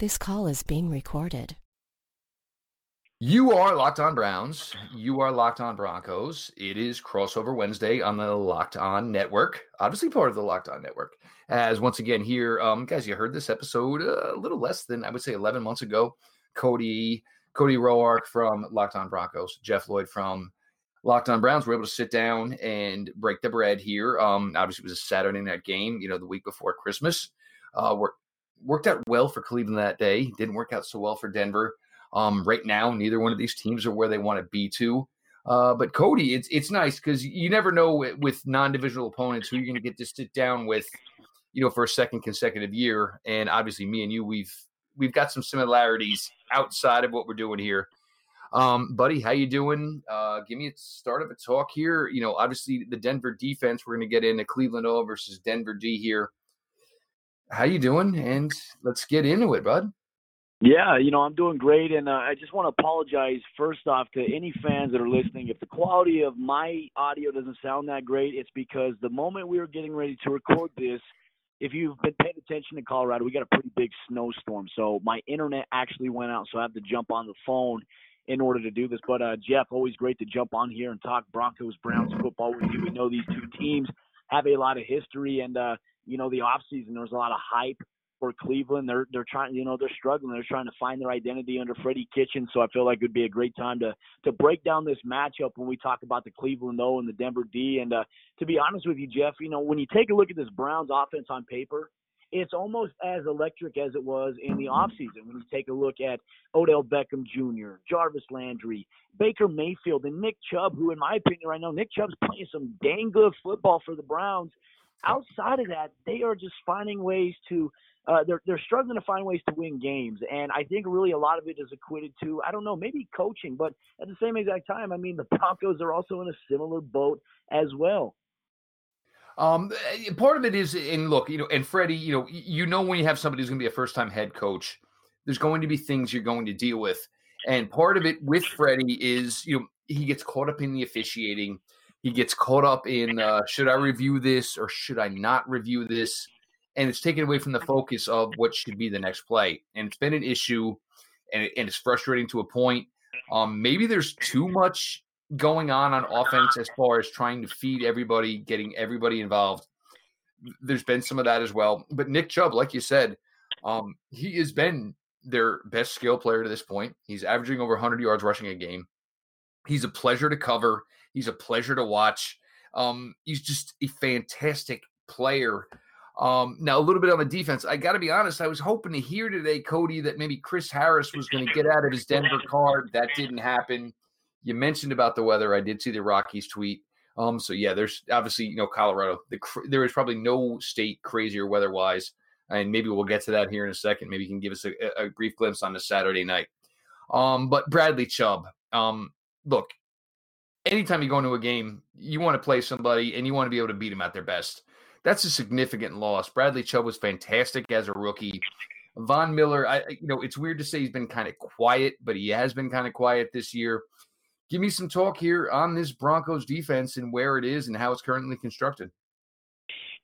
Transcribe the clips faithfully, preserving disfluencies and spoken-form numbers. This call is being recorded. You are Locked On Browns. You are Locked On Broncos. It is Crossover Wednesday on the Locked On Network. Obviously part of the Locked On Network. As once again here, um, guys, you heard this episode a little less than, I would say, eleven months ago. Cody, Cody O'Rourke from Locked On Broncos. Jeff Lloyd from Locked On Browns. We're able to sit down and break the bread here. Um, obviously it was a Saturday night game, you know, the week before Christmas. Uh, worked, worked out well for Cleveland that day. Didn't work out so well for Denver. Um, right now, neither one of these teams are where they want to be to. Uh, but Cody, it's it's nice because you never know with non-divisional opponents who you're going to get to sit down with, you know, for a second consecutive year. And obviously, me and you, we've we've got some similarities outside of what we're doing here. Um, buddy, how you doing? Uh, give me a start of a talk here. You know, obviously the Denver defense. We're going to get into Cleveland O versus Denver D here. How you doing? And let's get into it, bud. Yeah, you know, I'm doing great, and uh, I just want to apologize first off to any fans that are listening. If the quality of my audio doesn't sound that great, it's because the moment we were getting ready to record this, if you've been paying attention to Colorado, we got a pretty big snowstorm, so my internet actually went out, so I have to jump on the phone in order to do this. But, uh, Jeff, always great to jump on here and talk Broncos, Browns football with you. We know these two teams have a lot of history, and, uh, you know, the offseason, there was a lot of hype. For Cleveland, they're they're trying, you know, they're struggling. They're trying to find their identity under Freddie Kitchen. So I feel like it would be a great time to to break down this matchup when we talk about the Cleveland O and the Denver D. And uh, to be honest with you, Jeff, you know, when you take a look at this Browns offense on paper, it's almost as electric as it was in the offseason. When you take a look at Odell Beckham Junior, Jarvis Landry, Baker Mayfield, and Nick Chubb, who in my opinion right now, Nick Chubb's playing some dang good football for the Browns. Outside of that, they are just finding ways to uh, – they're they're struggling to find ways to win games. And I think really a lot of it is equated to, I don't know, maybe coaching. But at the same exact time, I mean, the Broncos are also in a similar boat as well. Um, part of it is – and look, you know, and Freddie, you know, you know when you have somebody who's going to be a first-time head coach, there's going to be things you're going to deal with. And part of it with Freddie is, you know, he gets caught up in the officiating. He gets caught up in, uh, should I review this or should I not review this? And it's taken away from the focus of what should be the next play. And it's been an issue, and, it, and it's frustrating to a point. Um, maybe there's too much going on on offense as far as trying to feed everybody, getting everybody involved. There's been some of that as well. But Nick Chubb, like you said, um, he has been their best skill player to this point. He's averaging over one hundred yards rushing a game. He's a pleasure to cover. He's a pleasure to watch. Um, he's just a fantastic player. Um, now, a little bit on the defense. I got to be honest, I was hoping to hear today, Cody, that maybe Chris Harris was going to get out of his Denver card. That didn't happen. You mentioned about the weather. I did see the Rockies tweet. Um, so, yeah, there's obviously, you know, Colorado. The, there is probably no state crazier weather-wise, and maybe we'll get to that here in a second. Maybe you can give us a, a brief glimpse on the Saturday night. Um, but Bradley Chubb, um, look, anytime you go into a game, you want to play somebody and you want to be able to beat them at their best. That's a significant loss. Bradley Chubb was fantastic as a rookie. Von Miller, I, you know, it's weird to say he's been kind of quiet, but he has been kind of quiet this year. Give me some talk here on this Broncos defense and where it is and how it's currently constructed.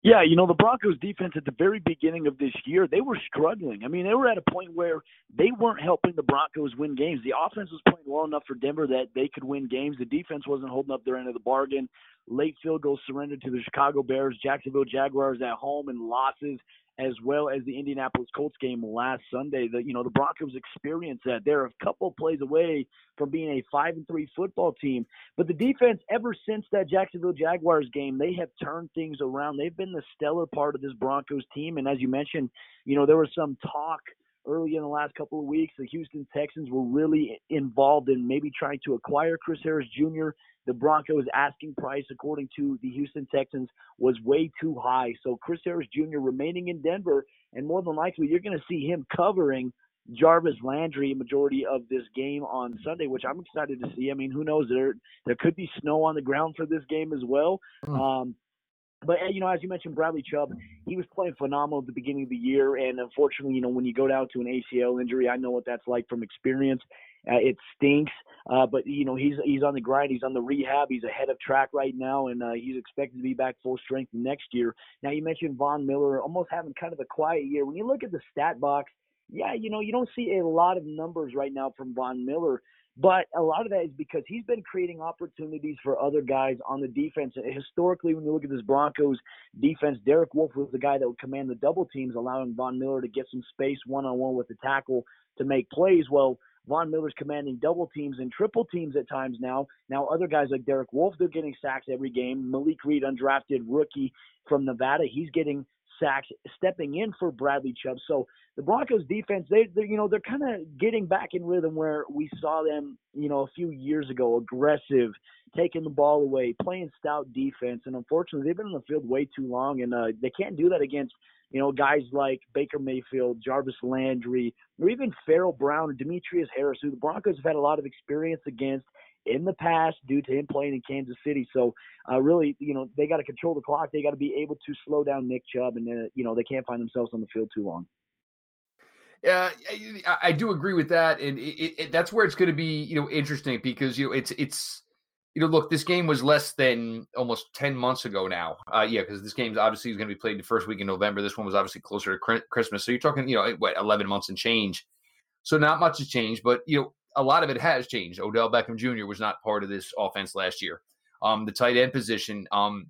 Yeah, you know, the Broncos defense at the very beginning of this year, they were struggling. I mean, they were at a point where they weren't helping the Broncos win games. The offense was playing well enough for Denver that they could win games. The defense wasn't holding up their end of the bargain. Late field goals surrendered to the Chicago Bears, Jacksonville Jaguars at home, and losses as well as the Indianapolis Colts game last Sunday. The, you know, the Broncos experienced that. They're a couple plays away from being a five and three football team. But the defense, ever since that Jacksonville Jaguars game, they have turned things around. They've been the stellar part of this Broncos team. And as you mentioned, you know, there was some talk early in the last couple of weeks. The Houston Texans were really involved in maybe trying to acquire Chris Harris Junior The Broncos' asking price, according to the Houston Texans, was way too high. So Chris Harris Junior remaining in Denver, and more than likely you're going to see him covering Jarvis Landry majority of this game on Sunday, which I'm excited to see. I mean, who knows? There there could be snow on the ground for this game as well. Um, But, you know, as you mentioned, Bradley Chubb, he was playing phenomenal at the beginning of the year. And unfortunately, you know, when you go down to an A C L injury, I know what that's like from experience. Uh, it stinks. Uh, but, you know, he's he's on the grind. He's on the rehab. He's ahead of track right now. And uh, he's expected to be back full strength next year. Now, you mentioned Von Miller almost having kind of a quiet year. When you look at the stat box, yeah, you know, you don't see a lot of numbers right now from Von Miller, but a lot of that is because he's been creating opportunities for other guys on the defense. Historically, when you look at this Broncos defense, Derek Wolfe was the guy that would command the double teams, allowing Von Miller to get some space one-on-one with the tackle to make plays. Well, Von Miller's commanding double teams and triple teams at times now. Now other guys like Derek Wolfe, they're getting sacks every game. Malik Reed, undrafted rookie from Nevada, he's getting sacks, stepping in for Bradley Chubb. So the Broncos defense, they, they you know, they're kind of getting back in rhythm where we saw them, you know, a few years ago, aggressive, taking the ball away, playing stout defense. And unfortunately, they've been on the field way too long, and uh, they can't do that against, you know, guys like Baker Mayfield, Jarvis Landry, or even Pharaoh Brown, Demaryius Harris, who the Broncos have had a lot of experience against in the past due to him playing in Kansas City. So uh, really, you know, they got to control the clock. They got to be able to slow down Nick Chubb, and, uh, you know, they can't find themselves on the field too long. Yeah, I, I do agree with that. And it, it, that's where it's going to be, you know, interesting because, you know, it's, it's, you know, look, this game was less than almost ten months ago now. Uh, yeah, because this game obviously is going to be played the first week in November. This one was obviously closer to Christmas. So you're talking, you know, what, eleven months and change. So not much has changed, but, you know, a lot of it has changed. Odell Beckham Junior was not part of this offense last year. Um, the tight end position, um,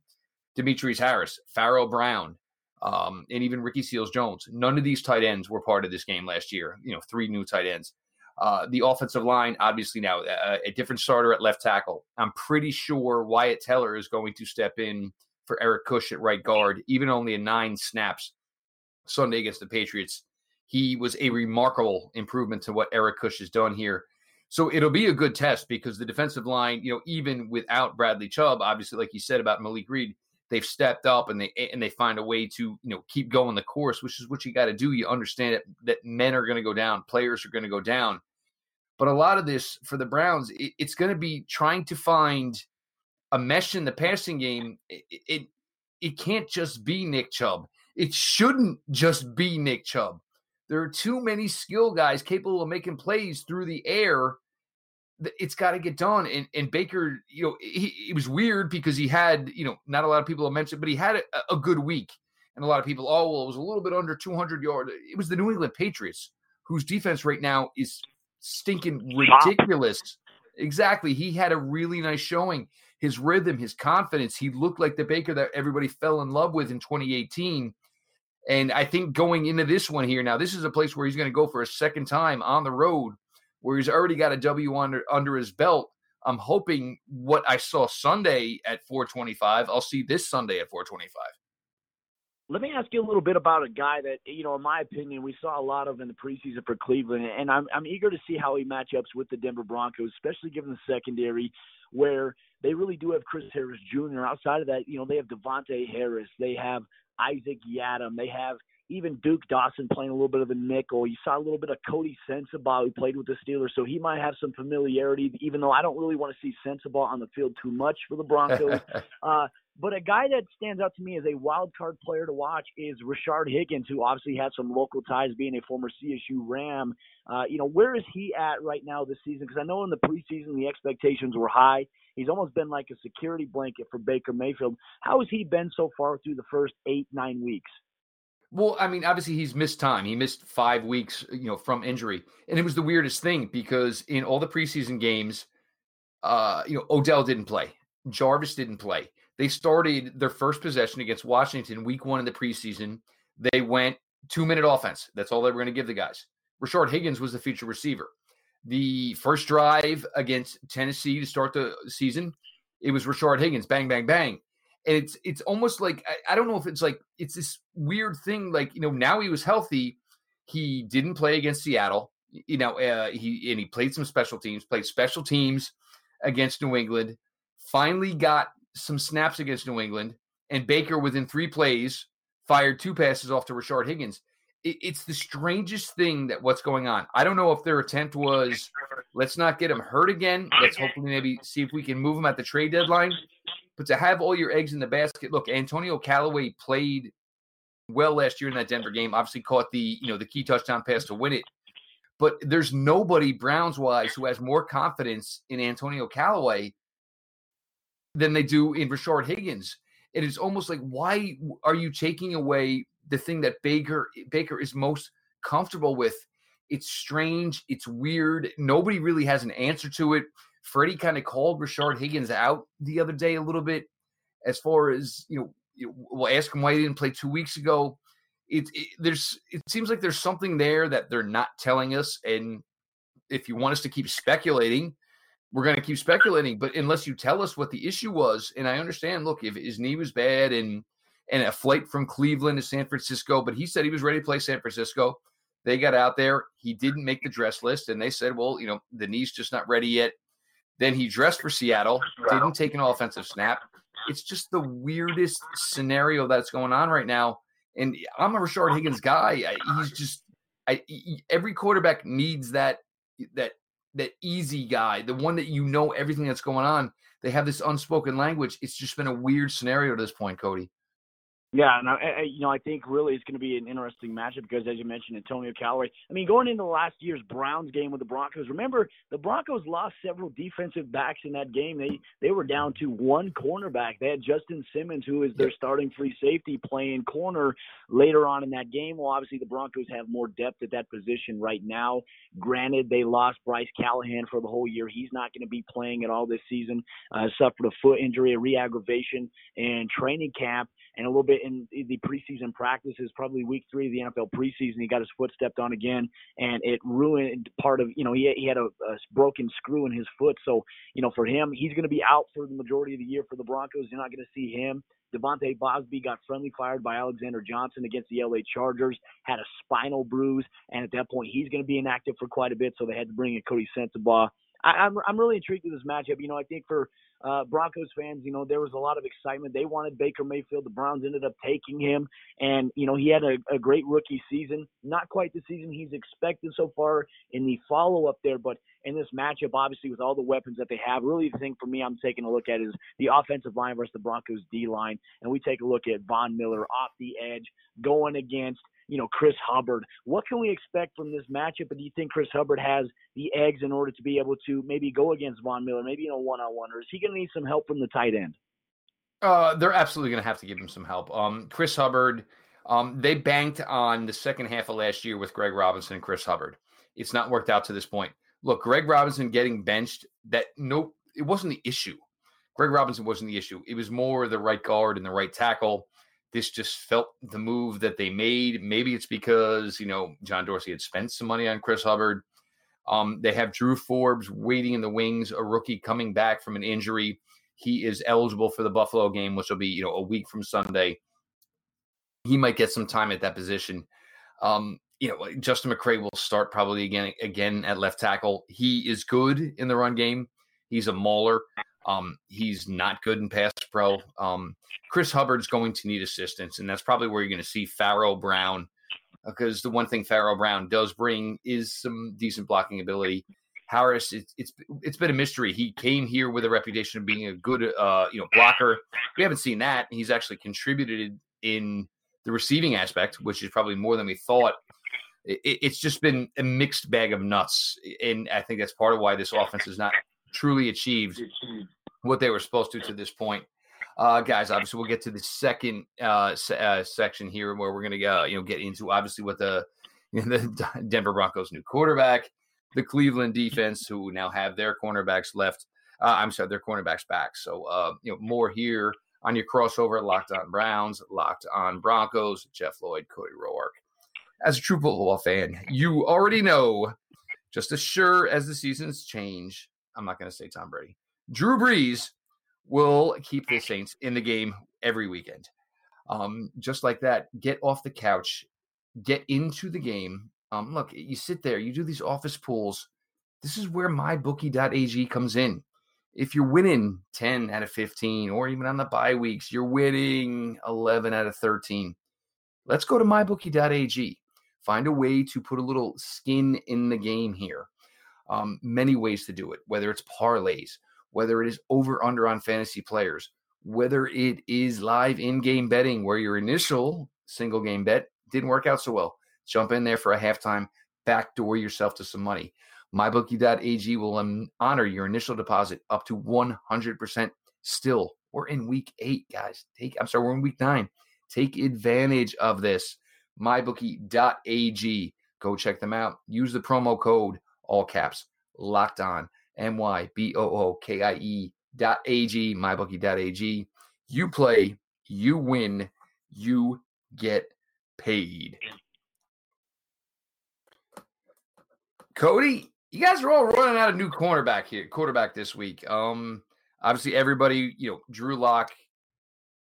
Demaryius Harris, Pharaoh Brown, um, and even Ricky Seals-Jones. None of these tight ends were part of this game last year. You know, three new tight ends. Uh, the offensive line, obviously now, a, a different starter at left tackle. I'm pretty sure Wyatt Teller is going to step in for Eric Kush at right guard, even only in nine snaps Sunday against the Patriots. He was a remarkable improvement to what Eric Kush has done here. So it'll be a good test because the defensive line, you know, even without Bradley Chubb, obviously, like you said about Malik Reed, they've stepped up and they and they find a way to, you know, keep going the course, which is what you got to do. You understand that, that men are going to go down, players are going to go down. But a lot of this for the Browns, it, it's going to be trying to find a mesh in the passing game. It, it it can't just be Nick Chubb. It shouldn't just be Nick Chubb. There are too many skill guys capable of making plays through the air. It's got to get done. And, and Baker, you know, he, it was weird because he had, you know, not a lot of people have mentioned, but he had a, a good week. And a lot of people, oh, well, it was a little bit under two hundred yards. It was the New England Patriots, whose defense right now is stinking ridiculous. Exactly. He had a really nice showing. His rhythm, his confidence. He looked like the Baker that everybody fell in love with in twenty eighteen. And I think going into this one here now, this is a place where he's going to go for a second time on the road, where he's already got a W under, under his belt. I'm hoping what I saw Sunday at four twenty-five, I'll see this Sunday at four twenty-five. Let me ask you a little bit about a guy that, you know, in my opinion, we saw a lot of in the preseason for Cleveland, and I'm I'm eager to see how he matchups with the Denver Broncos, especially given the secondary, where they really do have Chris Harris Junior Outside of that, you know, they have Devontae Harris. They have Isaac Yadam. They have even Duke Dawson playing a little bit of a nickel. You saw a little bit of Cody Sensabaugh, who played with the Steelers, so he might have some familiarity, even though I don't really want to see Sensabaugh on the field too much for the Broncos. uh, but a guy that stands out to me as a wild card player to watch is Rashard Higgins, who obviously has some local ties, being a former C S U Ram. Uh, you know, where is he at right now this season? Because I know in the preseason the expectations were high. He's almost been like a security blanket for Baker Mayfield. How has he been so far through the first eight, nine weeks? Well, I mean, obviously he's missed time. He missed five weeks, you know, from injury. And it was the weirdest thing because in all the preseason games, uh, you know, Odell didn't play. Jarvis didn't play. They started their first possession against Washington week one in the preseason. They went two-minute offense. That's all they were going to give the guys. Rashard Higgins was the feature receiver. The first drive against Tennessee to start the season, it was Rashard Higgins, bang, bang, bang. And it's it's almost like, I, I don't know if it's like, it's this weird thing, like, you know, now he was healthy. He didn't play against Seattle, you know, uh, he and he played some special teams, played special teams against New England, finally got some snaps against New England, and Baker, within three plays, fired two passes off to Rashard Higgins. It, it's the strangest thing that what's going on. I don't know if their attempt was, let's not get him hurt again. Let's hopefully maybe see if we can move him at the trade deadline. But to have all your eggs in the basket, look, Antonio Callaway played well last year in that Denver game, obviously caught the, you know, the key touchdown pass to win it. But there's nobody Browns-wise who has more confidence in Antonio Callaway than they do in Rashard Higgins. It is almost like, why are you taking away the thing that Baker Baker is most comfortable with? It's strange. It's weird. Nobody really has an answer to it. Freddie kind of called Rashard Higgins out the other day a little bit as far as, you know, we'll ask him why he didn't play two weeks ago. It, it, there's, it seems like there's something there that they're not telling us. And if you want us to keep speculating, we're going to keep speculating. But unless you tell us what the issue was, and I understand, look, if his knee was bad and and a flight from Cleveland to San Francisco, but he said he was ready to play San Francisco. They got out there. He didn't make the dress list, and they said, well, you know, the knee's just not ready yet. Then he dressed for Seattle, didn't take an offensive snap. It's just the weirdest scenario that's going on right now. And I'm a Rashard Higgins guy. I, he's just I, he, every quarterback needs that that that easy guy, the one that you know everything that's going on. They have this unspoken language. It's just been a weird scenario to this point, Cody. Yeah, and I, you know, I think really it's going to be an interesting matchup because, as you mentioned, Antonio Callaway. I mean, going into last year's Browns game with the Broncos, remember the Broncos lost several defensive backs in that game. They they were down to one cornerback. They had Justin Simmons, who is their starting free safety, playing corner later on in that game. Well, obviously the Broncos have more depth at that position right now. Granted, they lost Bryce Callahan for the whole year. He's not going to be playing at all this season. Uh, suffered a foot injury, a re-aggravation, and training camp. And a little bit in the preseason practices, probably week three of the N F L preseason, he got his foot stepped on again, and it ruined part of, you know, he, he had a, a broken screw in his foot. So, you know, for him, he's going to be out for the majority of the year for the Broncos. You're not going to see him. Devontae Bosby got friendly fired by Alexander Johnson against the L A Chargers, had a spinal bruise, and at that point, he's going to be inactive for quite a bit, so they had to bring in Cody Sensabaugh. I, I'm I'm really intrigued with this matchup. You know, I think for uh, Broncos fans, you know, there was a lot of excitement. They wanted Baker Mayfield. The Browns ended up taking him, and, you know, he had a, a great rookie season. Not quite the season he's expected so far in the follow-up there, but in this matchup, obviously, with all the weapons that they have, really the thing for me I'm taking a look at is the offensive line versus the Broncos' D-line, and we take a look at Von Miller off the edge going against, you know, Chris Hubbard. What can we expect from this matchup? And do you think Chris Hubbard has the eggs in order to be able to maybe go against Von Miller, maybe in a one-on-one, or is he going to need some help from the tight end? Uh, they're absolutely going to have to give him some help. Um, Chris Hubbard, um, they banked on the second half of last year with Greg Robinson and Chris Hubbard. It's not worked out to this point. Look, Greg Robinson getting benched, that no, it wasn't the issue. Greg Robinson wasn't the issue. It was more the right guard and the right tackle. This just felt the move that they made. Maybe it's because, you know, John Dorsey had spent some money on Chris Hubbard. Um, they have Drew Forbes waiting in the wings, a rookie coming back from an injury. He is eligible for the Buffalo game, which will be, you know, a week from Sunday. He might get some time at that position. Um, you know, Justin McCray will start probably again, again at left tackle. He is good in the run game. He's a mauler. Um, he's not good in pass pro. Um, Chris Hubbard's going to need assistance, and that's probably where you're going to see Pharaoh Brown, because the one thing Pharaoh Brown does bring is some decent blocking ability. Harris, it's it's it's been a mystery. He came here with a reputation of being a good uh, you know blocker. We haven't seen that. He's actually contributed in the receiving aspect, which is probably more than we thought. It, it's just been a mixed bag of nuts, and I think that's part of why this offense is not truly achieved what they were supposed to to this point. Uh, guys, obviously we'll get to the second uh, se- uh, section here where we're going to uh, you know get into obviously what the, you know, the Denver Broncos' new quarterback, the Cleveland defense, who now have their cornerbacks left. Uh, I'm sorry, their cornerbacks back. So uh, you know more here on your crossover, Locked On Browns, Locked On Broncos, Jeff Lloyd, Cody O'Rourke. As a true football fan, you already know, just as sure as the seasons change, I'm not going to say Tom Brady. Drew Brees will keep the Saints in the game every weekend. Um, just like that, get off the couch, get into the game. Um, look, you sit there, you do these office pools. This is where my bookie dot a g comes in. If you're winning ten out of fifteen, or even on the bye weeks, you're winning eleven out of thirteen. Let's go to my bookie dot a g. Find a way to put a little skin in the game here. Um, many ways to do it, whether it's parlays, whether it is over-under on fantasy players, whether it is live in-game betting where your initial single-game bet didn't work out so well. Jump in there for a halftime, backdoor yourself to some money. my bookie dot a g will honor your initial deposit up to one hundred percent still. We're in week eight, guys. Take I'm sorry, we're in week nine. Take advantage of this. my bookie dot a g. Go check them out. Use the promo code, all caps, Locked On, M Y B O O K I E dot A G, my bookie dot A G. You play, you win, you get paid. Cody, you guys are all running out of new cornerback here, quarterback this week. Um, obviously, everybody, you know, Drew Lock,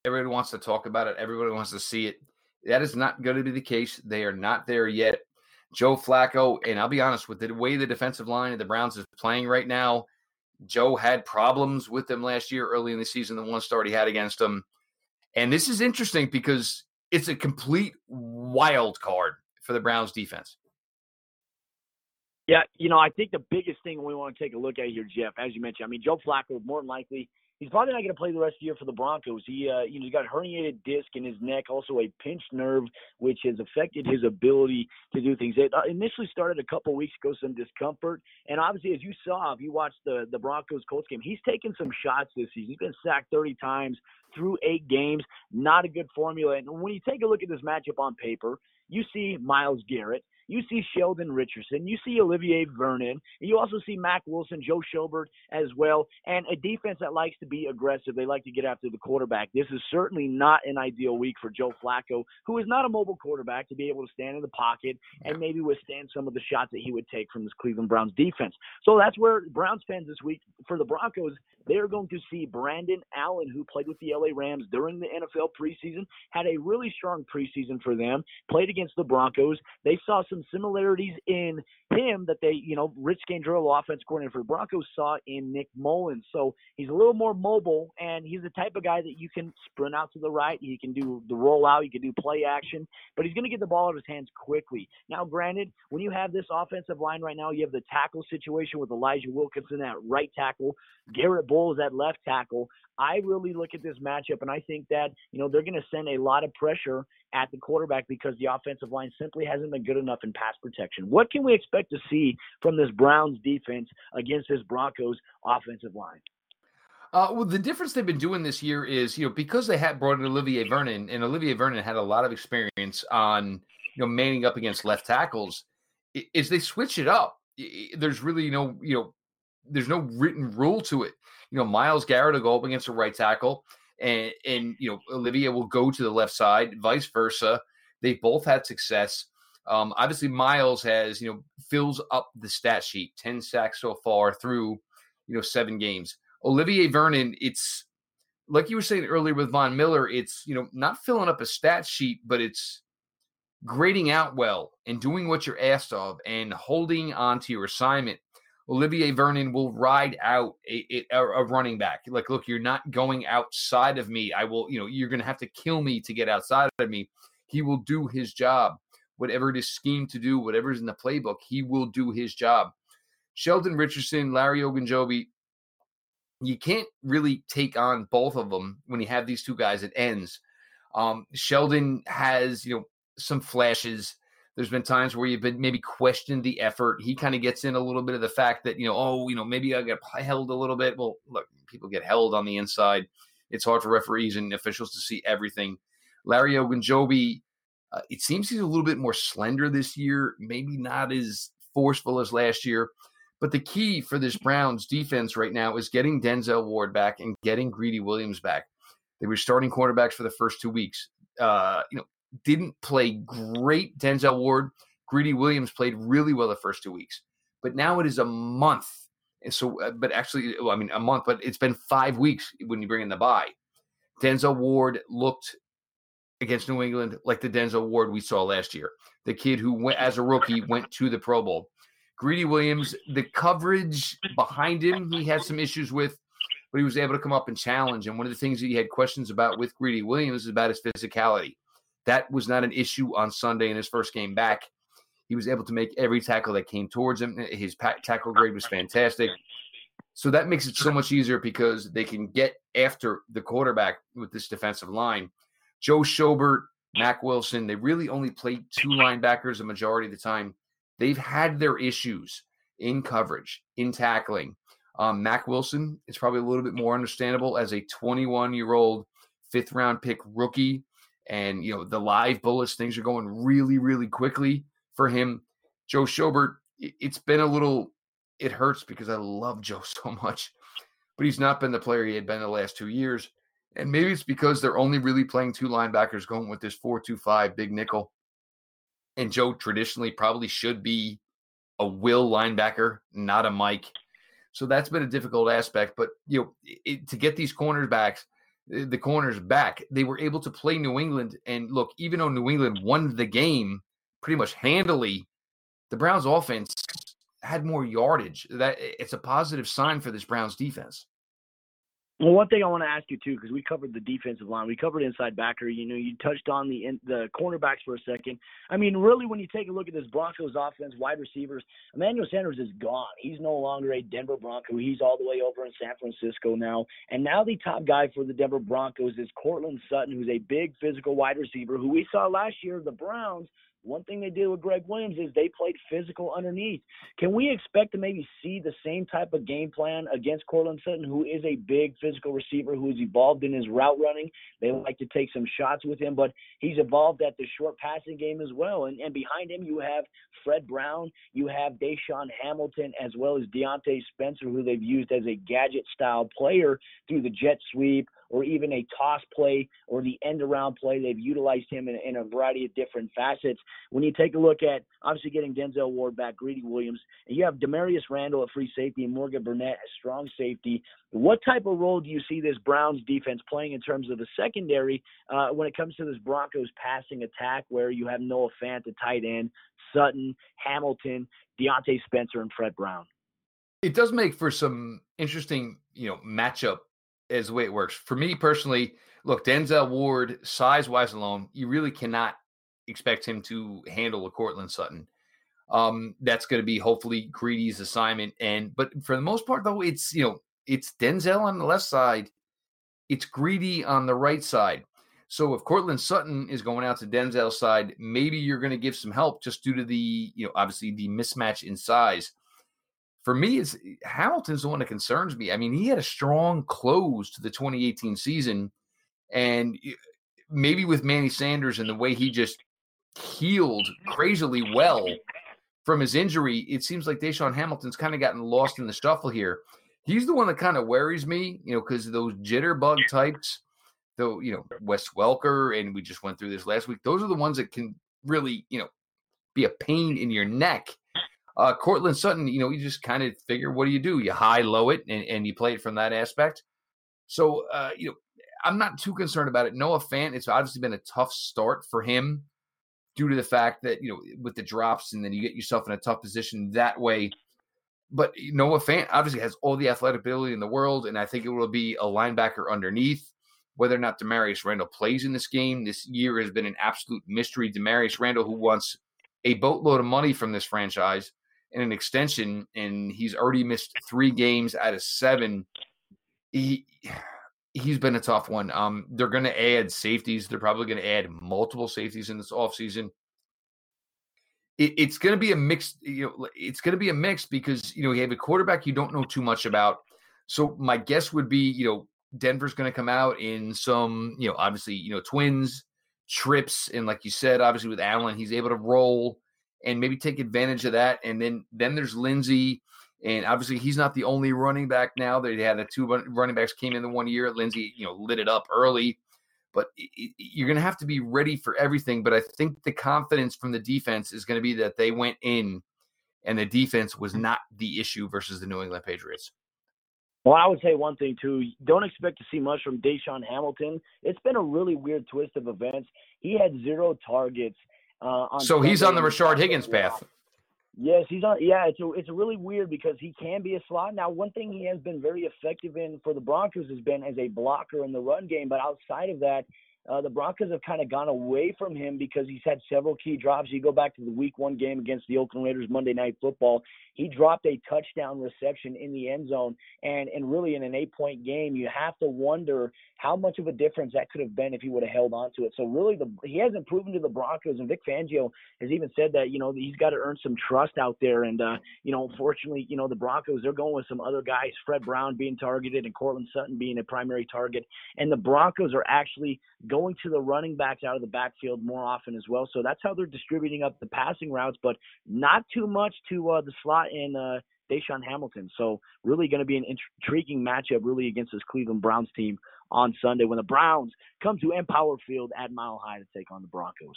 everybody wants to talk about it. Everybody wants to see it. That is not going to be the case. They are not there yet. Joe Flacco, and I'll be honest, with the way the defensive line of the Browns is playing right now, Joe had problems with them last year early in the season, the one start he had against them. And this is interesting because it's a complete wild card for the Browns defense. Yeah, you know, I think the biggest thing we want to take a look at here, Jeff, as you mentioned, I mean, Joe Flacco, more than likely, he's probably not going to play the rest of the year for the Broncos. He, uh, you know, he got a herniated disc in his neck, also a pinched nerve, which has affected his ability to do things. It initially started a couple weeks ago, some discomfort. And obviously, as you saw, if you watched the, the Broncos-Colts game, he's taken some shots this season. He's been sacked thirty times through eight games. Not a good formula. And when you take a look at this matchup on paper, you see Myles Garrett. You see Sheldon Richardson. You see Olivier Vernon. And you also see Mac Wilson, Joe Schobert as well, and a defense that likes to be aggressive. They like to get after the quarterback. This is certainly not an ideal week for Joe Flacco, who is not a mobile quarterback, to be able to stand in the pocket and maybe withstand some of the shots that he would take from this Cleveland Browns defense. So that's where Browns fans this week, for the Broncos, they're going to see Brandon Allen, who played with the L A Rams during the N F L preseason, had a really strong preseason for them, played against the Broncos. They saw some similarities in him that they, you know, Rich Gangirillo, offense coordinator for the Broncos, saw in Nick Mullins. So he's a little more mobile, and he's the type of guy that you can sprint out to the right. He can do the rollout. He can do play action, but he's going to get the ball out of his hands quickly. Now, granted, when you have this offensive line right now, you have the tackle situation with Elijah Wilkinson at right tackle, Garrett Bolles at left tackle. I really look at this matchup, and I think that, you know, they're going to send a lot of pressure at the quarterback because the offensive line simply hasn't been good enough in pass protection. What can we expect to see from this Browns defense against this Broncos offensive line? Uh, well, the difference they've been doing this year is, you know, because they had brought in Olivier Vernon, and Olivier Vernon had a lot of experience on, you know, manning up against left tackles, is they switch it up. There's really no, you know, there's no written rule to it. You know, Myles Garrett will go up against a right tackle, and, and you know, Olivier will go to the left side, vice versa. They both had success. Um, obviously, Myles has, you know, fills up the stat sheet, ten sacks so far through, you know, seven games. Olivier Vernon, it's like you were saying earlier with Von Miller, it's, you know, not filling up a stat sheet, but it's grading out well and doing what you're asked of and holding on to your assignment. Olivier Vernon will ride out a, a, a running back. Like, look, you're not going outside of me. I will, you know, you're going to have to kill me to get outside of me. He will do his job. Whatever it is schemed to do, whatever is in the playbook, he will do his job. Sheldon Richardson, Larry Ogunjobi, you can't really take on both of them when you have these two guys at ends. Um, Sheldon has, you know, some flashes. There's been times where you've been maybe questioned the effort. He kind of gets in a little bit of the fact that, you know, oh, you know, maybe I got held a little bit. Well, look, people get held on the inside. It's hard for referees and officials to see everything. Larry Ogunjobi, uh, it seems he's a little bit more slender this year, maybe not as forceful as last year. But the key for this Browns defense right now is getting Denzel Ward back and getting Greedy Williams back. They were starting cornerbacks for the first two weeks. Uh, you know, didn't play great. Denzel Ward, Greedy Williams played really well the first two weeks, but now it is a month. And so, but actually, well, I mean, a month, but it's been five weeks when you bring in the bye. Denzel Ward looked against New England like the Denzel Ward we saw last year. The kid who went as a rookie went to the Pro Bowl. Greedy Williams, the coverage behind him, he had some issues with, but he was able to come up and challenge. And one of the things that he had questions about with Greedy Williams is about his physicality. That was not an issue on Sunday in his first game back. He was able to make every tackle that came towards him. His tackle grade was fantastic. So that makes it so much easier because they can get after the quarterback with this defensive line. Joe Schobert, Mac Wilson, they really only played two linebackers a majority of the time. They've had their issues in coverage, in tackling. Um, Mac Wilson is probably a little bit more understandable as a twenty-one-year-old fifth-round pick rookie. And, you know, the live bullets, things are going really, really quickly for him. Joe Schobert, it's been a little – it hurts because I love Joe so much, but he's not been the player he had been the last two years. And maybe it's because they're only really playing two linebackers going with this four two five big nickel. And Joe traditionally probably should be a will linebacker, not a Mike. So that's been a difficult aspect. But, you know, it, to get these corners back, the corners back, they were able to play New England. And, look, even though New England won the game pretty much handily, the Browns offense had more yardage. That it's a positive sign for this Browns defense. Well, one thing I want to ask you, too, because we covered the defensive line. We covered inside backer. You know, you touched on the in, the cornerbacks for a second. I mean, really, when you take a look at this Broncos offense, wide receivers, Emmanuel Sanders is gone. He's no longer a Denver Bronco. He's all the way over in San Francisco now. And now the top guy for the Denver Broncos is Courtland Sutton, who's a big physical wide receiver who we saw last year, the Browns. One thing they did with Greg Williams is they played physical underneath. Can we expect to maybe see the same type of game plan against Courtland Sutton, who is a big physical receiver who has evolved in his route running? They like to take some shots with him, but he's evolved at the short passing game as well. And, and behind him, you have Fred Brown, you have Deshaun Hamilton, as well as Deontay Spencer, who they've used as a gadget-style player through the jet sweep, or even a toss play or the end-around play. They've utilized him in, in a variety of different facets. When you take a look at, obviously, getting Denzel Ward back, Greedy Williams, and you have Demaryius Randall at free safety and Morgan Burnett at strong safety, what type of role do you see this Browns defense playing in terms of the secondary uh, when it comes to this Broncos passing attack, where you have Noah Fant, the tight end, Sutton, Hamilton, Deontay Spencer, and Fred Brown? It does make for some interesting, you know, matchup as the way it works. For me personally, look, Denzel Ward, size-wise alone, you really cannot expect him to handle a Courtland Sutton. Um, that's going to be hopefully Greedy's assignment. And but for the most part, though, it's, you know, it's Denzel on the left side, it's Greedy on the right side. So if Courtland Sutton is going out to Denzel's side, maybe you're going to give some help just due to the, you know, obviously the mismatch in size. For me, it's Hamilton's the one that concerns me. I mean, he had a strong close to the twenty eighteen season, and maybe with Manny Sanders and the way he just healed crazily well from his injury, it seems like Deshaun Hamilton's kind of gotten lost in the shuffle here. He's the one that kind of worries me, you know, because those jitterbug types, though, you know, Wes Welker, and we just went through this last week, those are the ones that can really, you know, be a pain in your neck. Uh, Courtland Sutton, you know, you just kind of figure, what do you do? You high-low it, and, and you play it from that aspect. So, uh, you know, I'm not too concerned about it. Noah Fant, it's obviously been a tough start for him due to the fact that, you know, with the drops, and then you get yourself in a tough position that way. But Noah Fant obviously has all the athletic ability in the world, and I think it will be a linebacker underneath. Whether or not Demaryius Randall plays in this game this year has been an absolute mystery. Demaryius Randall, who wants a boatload of money from this franchise, in an extension, and he's already missed three games out of seven. He, he's been a tough one. Um, they're going to add safeties. They're probably going to add multiple safeties in this offseason. It, it's going to be a mix. You know, it's going to be a mix because, you know, you have a quarterback you don't know too much about. So my guess would be, you know, Denver's going to come out in some, you know, obviously, you know, twins, trips. And like you said, obviously with Allen, he's able to roll and maybe take advantage of that. And then then there's Lindsay, and obviously he's not the only running back now. They had the two running backs came in the one year. Lindsay, you know, lit it up early. But it, you're going to have to be ready for everything. But I think the confidence from the defense is going to be that they went in, and the defense was not the issue versus the New England Patriots. Well, I would say one thing, too. Don't expect to see much from Deshaun Hamilton. It's been a really weird twist of events. He had zero targets. Uh, on so Sunday. He's on the Rashard Higgins path. Yes, he's on. Yeah, it's a, it's really weird because he can be a slot. Now, one thing he has been very effective in for the Broncos has been as a blocker in the run game. But outside of that, uh, the Broncos have kind of gone away from him because he's had several key drops. You go back to the week one game against the Oakland Raiders Monday Night Football. He dropped a touchdown reception in the end zone. And, and really in an eight-point game, you have to wonder how much of a difference that could have been if he would have held on to it. So really, the, he hasn't proven to the Broncos, and Vic Fangio has even said that, you know, he's got to earn some trust out there. And, uh, you know, unfortunately, you know, the Broncos, they're going with some other guys, Fred Brown being targeted and Courtland Sutton being a primary target. And the Broncos are actually – going to the running backs out of the backfield more often as well. So that's how they're distributing up the passing routes, but not too much to uh, the slot and uh, Deshaun Hamilton. So really going to be an intriguing matchup really against this Cleveland Browns team on Sunday when the Browns come to Empower Field at Mile High to take on the Broncos.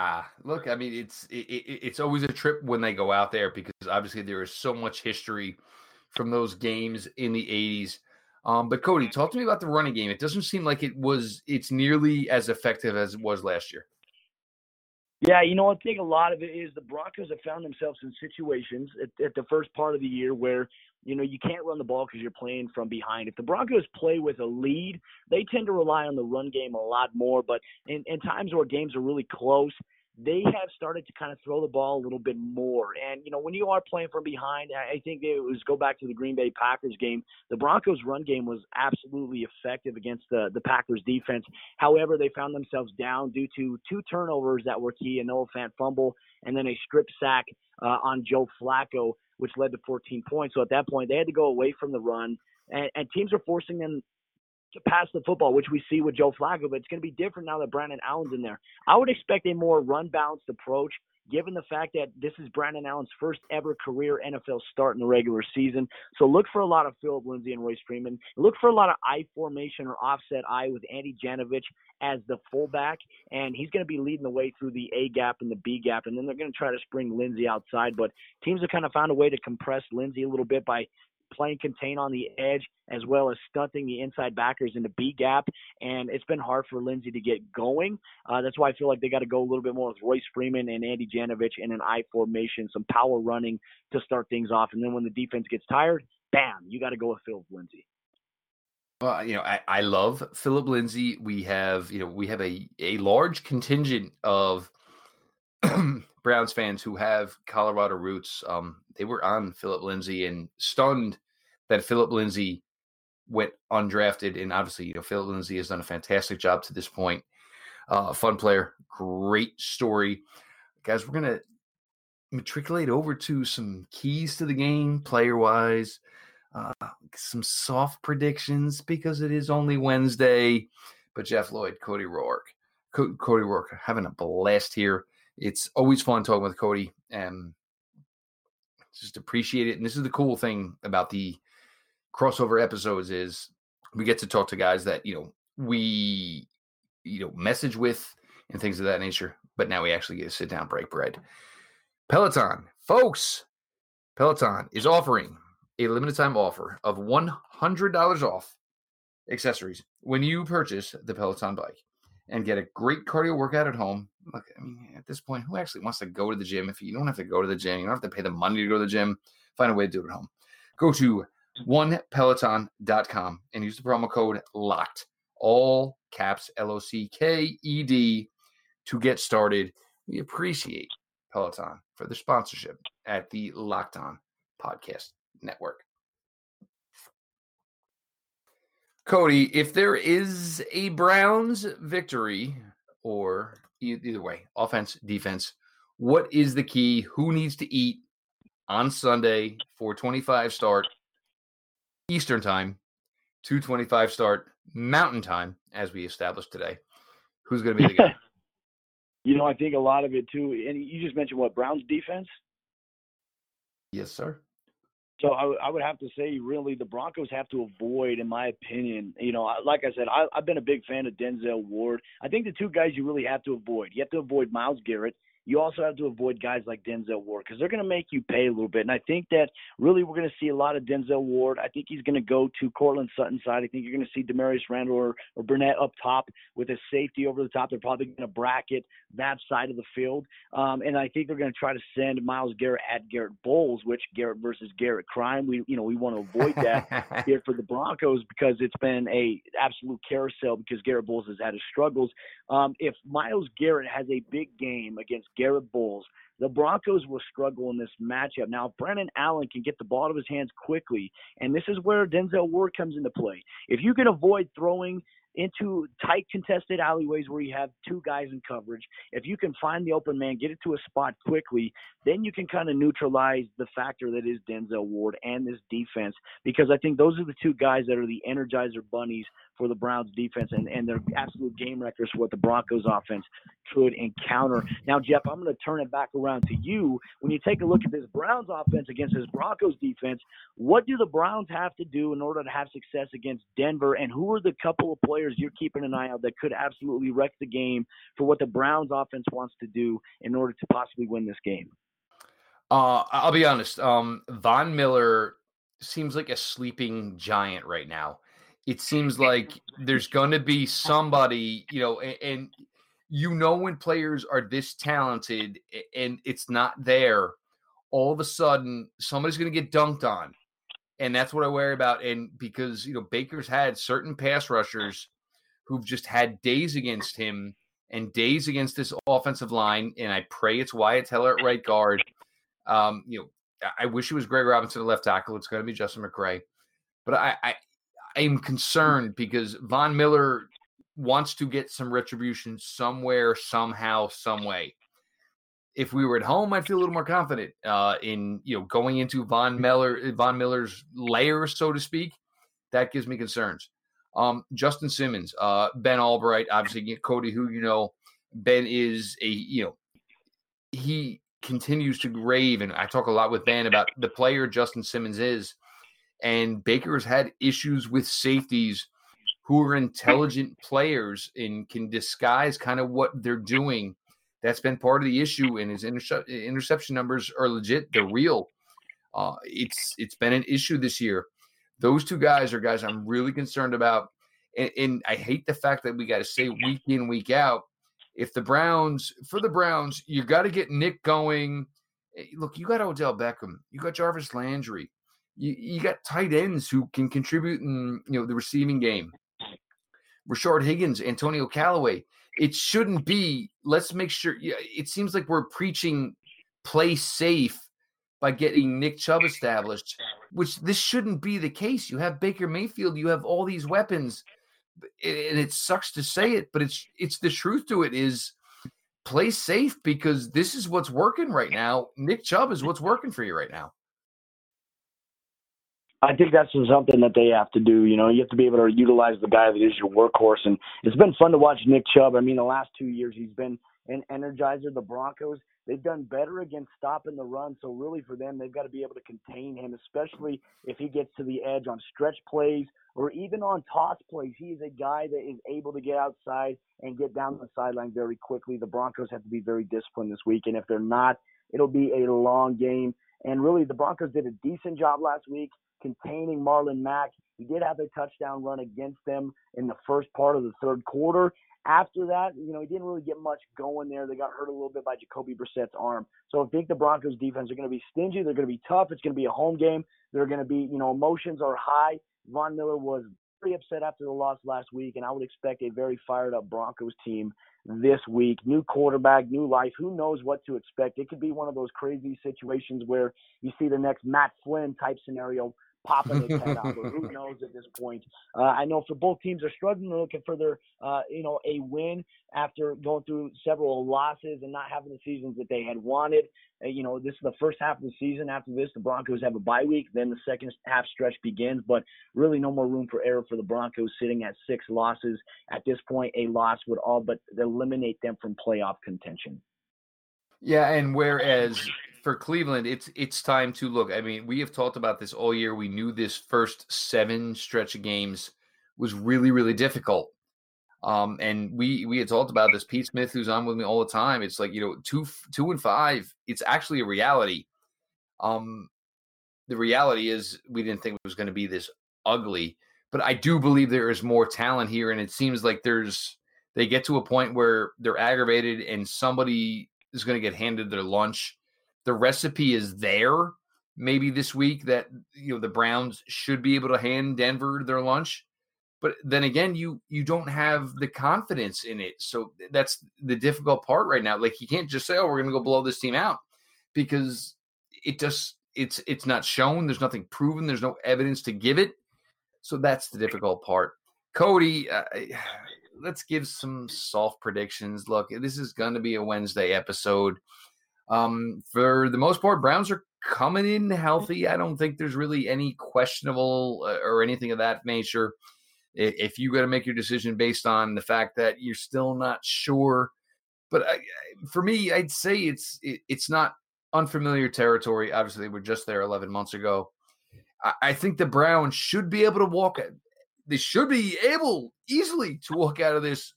Ah, look, I mean, it's it, it, it's always a trip when they go out there because obviously there is so much history from those games in the eighties. Um, but Cody, talk to me about the running game. It doesn't seem like it was it's nearly as effective as it was last year. Yeah, you know, I think a lot of it is the Broncos have found themselves in situations at, at the first part of the year where, you know, you can't run the ball because you're playing from behind. If the Broncos play with a lead, they tend to rely on the run game a lot more. But in, in times where games are really close, they have started to kind of throw the ball a little bit more. And, you know, when you are playing from behind, I think it was go back to the Green Bay Packers game. The Broncos run game was absolutely effective against the, the Packers defense. However, they found themselves down due to two turnovers that were key, a Noah Fant fumble and then a strip sack uh, on Joe Flacco, which led to fourteen points. So at that point, they had to go away from the run, and, and teams are forcing them to pass the football, which we see with Joe Flacco, but it's going to be different now that Brandon Allen's in there. I would expect a more run-balanced approach, given the fact that this is Brandon Allen's first ever career N F L start in the regular season. So look for a lot of Phillip Lindsay and Royce Freeman. Look for a lot of I formation or offset I with Andy Janovich as the fullback, and he's going to be leading the way through the A gap and the B gap, and then they're going to try to spring Lindsay outside. But teams have kind of found a way to compress Lindsay a little bit by playing contain on the edge as well as stunting the inside backers into B gap, and it's been hard for Lindsay to get going. Uh, that's why I feel like they got to go a little bit more with Royce Freeman and Andy Janovich in an I formation, some power running to start things off, and then when the defense gets tired, bam, you got to go with Phillip Lindsay. Well, you know, I, I love Phillip Lindsay. We have, you know, we have a, a large contingent of Browns fans who have Colorado roots. Um, they were on Phillip Lindsay and stunned that Phillip Lindsay went undrafted. And obviously, you know, Phillip Lindsay has done a fantastic job to this point. Uh, fun player, great story. Guys, we're going to matriculate over to some keys to the game, player-wise, uh, some soft predictions because it is only Wednesday. But Jeff Lloyd, Cody O'Rourke, Co- Cody O'Rourke having a blast here. It's always fun talking with Cody, and just appreciate it. And this is the cool thing about the crossover episodes is we get to talk to guys that, you know, we, you know, message with and things of that nature, but now we actually get to sit down, break bread. Peloton, folks, Peloton is offering a limited time offer of one hundred dollars off accessories when you purchase the Peloton bike and get a great cardio workout at home. Look, I mean, at this point, who actually wants to go to the gym? If you don't have to go to the gym, you don't have to pay the money to go to the gym, find a way to do it at home. Go to one peloton dot com and use the promo code LOCKED, all caps, L O C K E D, to get started. We appreciate Peloton for their sponsorship at the Locked On Podcast Network. Cody, if there is a Browns victory, or either way, offense, defense, what is the key? Who needs to eat on Sunday, four twenty-five start Eastern time, two twenty-five start Mountain time, as we established today? Who's going to be the guy? You know, I think a lot of it, too, and you just mentioned, what, Browns defense? Yes, sir. So I, I would have to say, really, the Broncos have to avoid, in my opinion, you know, like I said, I, I've been a big fan of Denzel Ward. I think the two guys you really have to avoid, you have to avoid Myles Garrett. You also have to avoid guys like Denzel Ward because they're going to make you pay a little bit. And I think that really we're going to see a lot of Denzel Ward. I think he's going to go to Courtland Sutton side. I think you're going to see Demaryius Randall or, or Burnett up top with a safety over the top. They're probably going to bracket that side of the field. Um, and I think they're going to try to send Myles Garrett at Garrett Bolles, which Garrett versus Garrett crime. We, you know, we want to avoid that here for the Broncos because it's been a absolute carousel because Garrett Bolles has had his struggles. Um, if Myles Garrett has a big game against Garrett Bolles, the Broncos will struggle in this matchup. Now, if Brandon Allen can get the ball out of his hands quickly, and this is where Denzel Ward comes into play. If you can avoid throwing into tight contested alleyways where you have two guys in coverage, if you can find the open man, get it to a spot quickly, then you can kind of neutralize the factor that is Denzel Ward and this defense, because I think those are the two guys that are the energizer bunnies for the Browns defense and, and their absolute game records for what the Broncos offense could encounter. Now, Jeff, I'm going to turn it back around to you. When you take a look at this Browns offense against this Broncos defense, what do the Browns have to do in order to have success against Denver? And who are the couple of players you're keeping an eye out that could absolutely wreck the game for what the Browns offense wants to do in order to possibly win this game? Uh, I'll be honest. Um, Von Miller seems like a sleeping giant right now. It seems like there's going to be somebody, you know, and, and you know, when players are this talented and it's not there, all of a sudden somebody's going to get dunked on. And that's what I worry about. And because, you know, Baker's had certain pass rushers who've just had days against him and days against this offensive line. And I pray it's Wyatt Teller at right guard. Um, you know, I wish it was Greg Robinson at left tackle. It's going to be Justin McCray. But I, I, I'm concerned because Von Miller wants to get some retribution somewhere, somehow, some way. If we were at home, I'd feel a little more confident uh, in, you know, going into Von Miller, Von Miller's lair, so to speak. That gives me concerns. Um, Justin Simmons, uh, Ben Albright, obviously Cody, who, you know, Ben is a, you know, he continues to grave. And I talk a lot with Ben about the player Justin Simmons is. And Baker's had issues with safeties who are intelligent players and can disguise kind of what they're doing. That's been part of the issue, and his interse- interception numbers are legit. They're real. Uh, it's it's been an issue this year. Those two guys are guys I'm really concerned about, and, and I hate the fact that we got to say week in, week out. If the Browns, for the Browns, you got to get Nick going. Look, you got Odell Beckham. You got Jarvis Landry. You, you got tight ends who can contribute in, you know, the receiving game. Rashard Higgins, Antonio Callaway. It shouldn't be, let's make sure, it seems like we're preaching play safe by getting Nick Chubb established, which this shouldn't be the case. You have Baker Mayfield, you have all these weapons, and it sucks to say it, but it's it's the truth to it is play safe because this is what's working right now. Nick Chubb is what's working for you right now. I think that's something that they have to do. You know, you have to be able to utilize the guy that is your workhorse. And it's been fun to watch Nick Chubb. I mean, the last two years he's been an energizer. The Broncos, they've done better against stopping the run. So really for them, they've got to be able to contain him, especially if he gets to the edge on stretch plays or even on toss plays. He is a guy that is able to get outside and get down the sideline very quickly. The Broncos have to be very disciplined this week. And if they're not, it'll be a long game. And really the Broncos did a decent job last week containing Marlon Mack. He did have a touchdown run against them in the first part of the third quarter. After that, you know, he didn't really get much going there. They got hurt a little bit by Jacoby Brissett's arm. So I think the Broncos defense are going to be stingy. They're going to be tough. It's going to be a home game. They're going to be, you know, emotions are high. Von Miller was pretty upset after the loss last week, and I would expect a very fired up Broncos team this week. New quarterback, new life. Who knows what to expect? It could be one of those crazy situations where you see the next Matt Flynn type scenario popping his head out, but who knows at this point. Uh, I know for both teams are struggling. They're looking for their, uh, you know, a win after going through several losses and not having the seasons that they had wanted. Uh, you know, this is the first half of the season. After this, the Broncos have a bye week. Then the second half stretch begins, but really no more room for error for the Broncos sitting at six losses. At this point, a loss would all but eliminate them from playoff contention. Yeah, and whereas for Cleveland, it's it's time to look. I mean, we have talked about this all year. We knew this first seven stretch of games was really, really difficult. Um, and we we had talked about this. Pete Smith, who's on with me all the time, it's like, you know, two two and five, it's actually a reality. Um, the reality is we didn't think it was going to be this ugly. But I do believe there is more talent here, and it seems like there's they get to a point where they're aggravated and somebody is going to get handed their lunch. The recipe is there maybe this week that, you know, the Browns should be able to hand Denver their lunch. But then again, you you don't have the confidence in it. So that's the difficult part right now. Like, you can't just say, oh, we're going to go blow this team out, because it just it's it's not shown. There's nothing proven. There's no evidence to give it. So that's the difficult part. Cody, uh, let's give some soft predictions. Look, this is going to be a Wednesday episode. Um, for the most part, Browns are coming in healthy. I don't think there's really any questionable uh, or anything of that nature. If you got to make your decision based on the fact that you're still not sure, but I, for me, I'd say it's it, it's not unfamiliar territory. Obviously, they were just there eleven months ago. I, I think the Browns should be able to walk. They should be able easily to walk out of this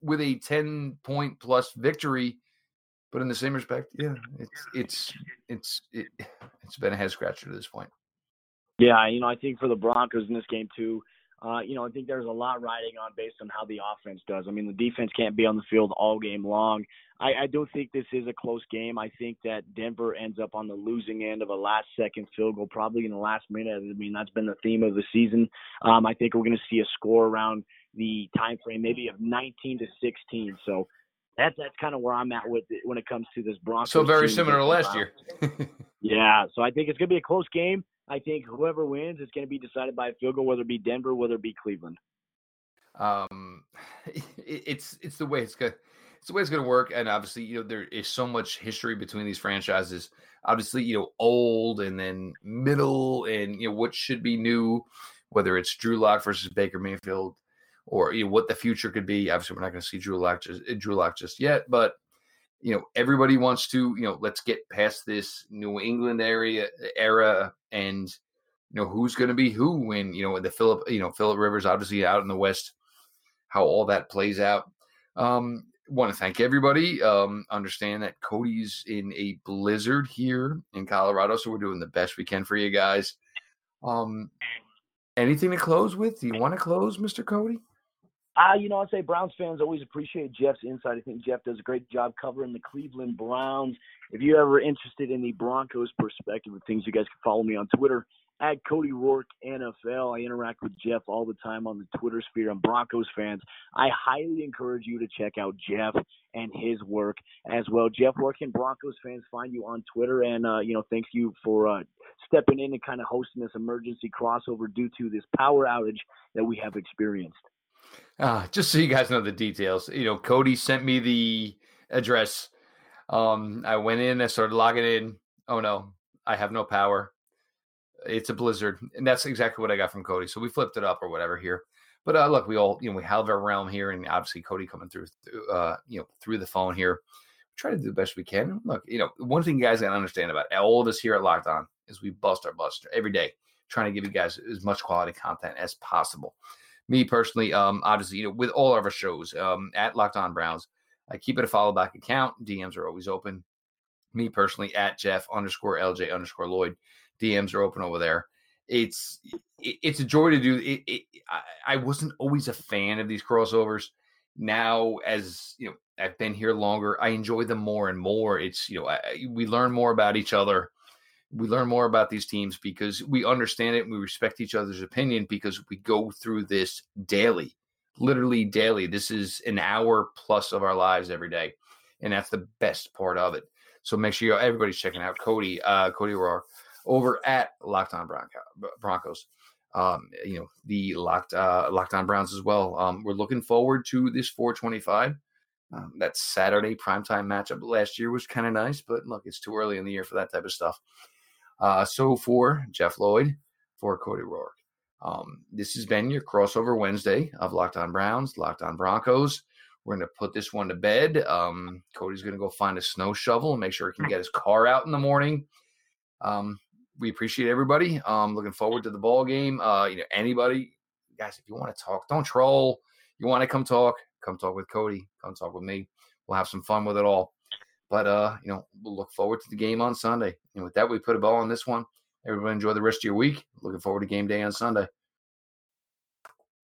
with a ten point plus victory. But in the same respect, yeah, it's it's it's it, it's been a head scratcher to this point. Yeah, you know, I think for the Broncos in this game too. Uh, you know, I think there's a lot riding on based on how the offense does. I mean, the defense can't be on the field all game long. I, I don't think this is a close game. I think that Denver ends up on the losing end of a last-second field goal, probably in the last minute. I mean, that's been the theme of the season. Um, I think we're going to see a score around the time frame, maybe of nineteen to sixteen. So that's that's kind of where I'm at with it when it comes to this Broncos. So very similar to last year. Yeah, so I think it's going to be a close game. I think whoever wins is going to be decided by a field goal, whether it be Denver, whether it be Cleveland. Um, it, it's it's the way it's going. It's the way it's going to work, and obviously, you know, there is so much history between these franchises. Obviously, you know, old and then middle, and you know what should be new. Whether it's Drew Lock versus Baker Mayfield, or you know, what the future could be. Obviously, we're not going to see Drew Lock just Drew Lock just yet, but. You know, everybody wants to, you know, let's get past this New England area era and, you know, who's going to be who when, you know, the Phillip, you know, Phillip Rivers, obviously out in the West, how all that plays out. Um, want to thank everybody. Um, understand that Cody's in a blizzard here in Colorado, so we're doing the best we can for you guys. Um, anything to close with? Do you want to close, Mister Cody? Uh, you know, I'd say Browns fans always appreciate Jeff's insight. I think Jeff does a great job covering the Cleveland Browns. If you're ever interested in the Broncos perspective of things, you guys can follow me on Twitter at Cody O'Rourke N F L. I interact with Jeff all the time on the Twitter sphere. I'm Broncos fans. I highly encourage you to check out Jeff and his work as well. Jeff, where can Broncos fans find you on Twitter? And, uh, you know, thank you for uh, stepping in and kind of hosting this emergency crossover due to this power outage that we have experienced. Uh, just so you guys know the details, you know, Cody sent me the address. Um, I went in, I started logging in. Oh no, I have no power. It's a blizzard. And that's exactly what I got from Cody. So we flipped it up or whatever here, but uh, look, we all, you know, we have our realm here and obviously Cody coming through, uh, you know, through the phone here, we try to do the best we can. Look, you know, one thing you guys got to understand about all of us here at Locked On is we bust our butts every day, trying to give you guys as much quality content as possible. Me personally, um, obviously, you know, with all of our shows um, at Locked On Browns, I keep it a follow back account. D Ms are always open. Me personally, at Jeff underscore LJ underscore Lloyd. D Ms are open over there. It's it, it's a joy to do. It, it, I, I wasn't always a fan of these crossovers. Now, as you know, I've been here longer. I enjoy them more and more. It's you know, I, we learn more about each other. We learn more about these teams because we understand it and we respect each other's opinion because we go through this daily, literally daily. This is an hour plus of our lives every day, and that's the best part of it. So make sure everybody's checking out Cody, uh, Cody O'Rourke over at Locked On Bronco, Broncos. Um, you know, the Locked, uh, Locked On Browns as well. Um, we're looking forward to this four twenty-five. Um, that Saturday primetime matchup last year was kind of nice, but look, it's too early in the year for that type of stuff. Uh, so for Jeff Lloyd, for Cody O'Rourke, um, this has been your crossover Wednesday of Locked On Browns, Locked On Broncos. We're going to put this one to bed. Um, Cody's going to go find a snow shovel and make sure he can get his car out in the morning. Um, we appreciate everybody. Um, looking forward to the ball game. Uh, you know, anybody, guys, if you want to talk, don't troll. You want to come talk, come talk with Cody. Come talk with me. We'll have some fun with it all. But, uh, you know, we'll look forward to the game on Sunday. And with that, we put a ball on this one. Everybody enjoy the rest of your week. Looking forward to game day on Sunday.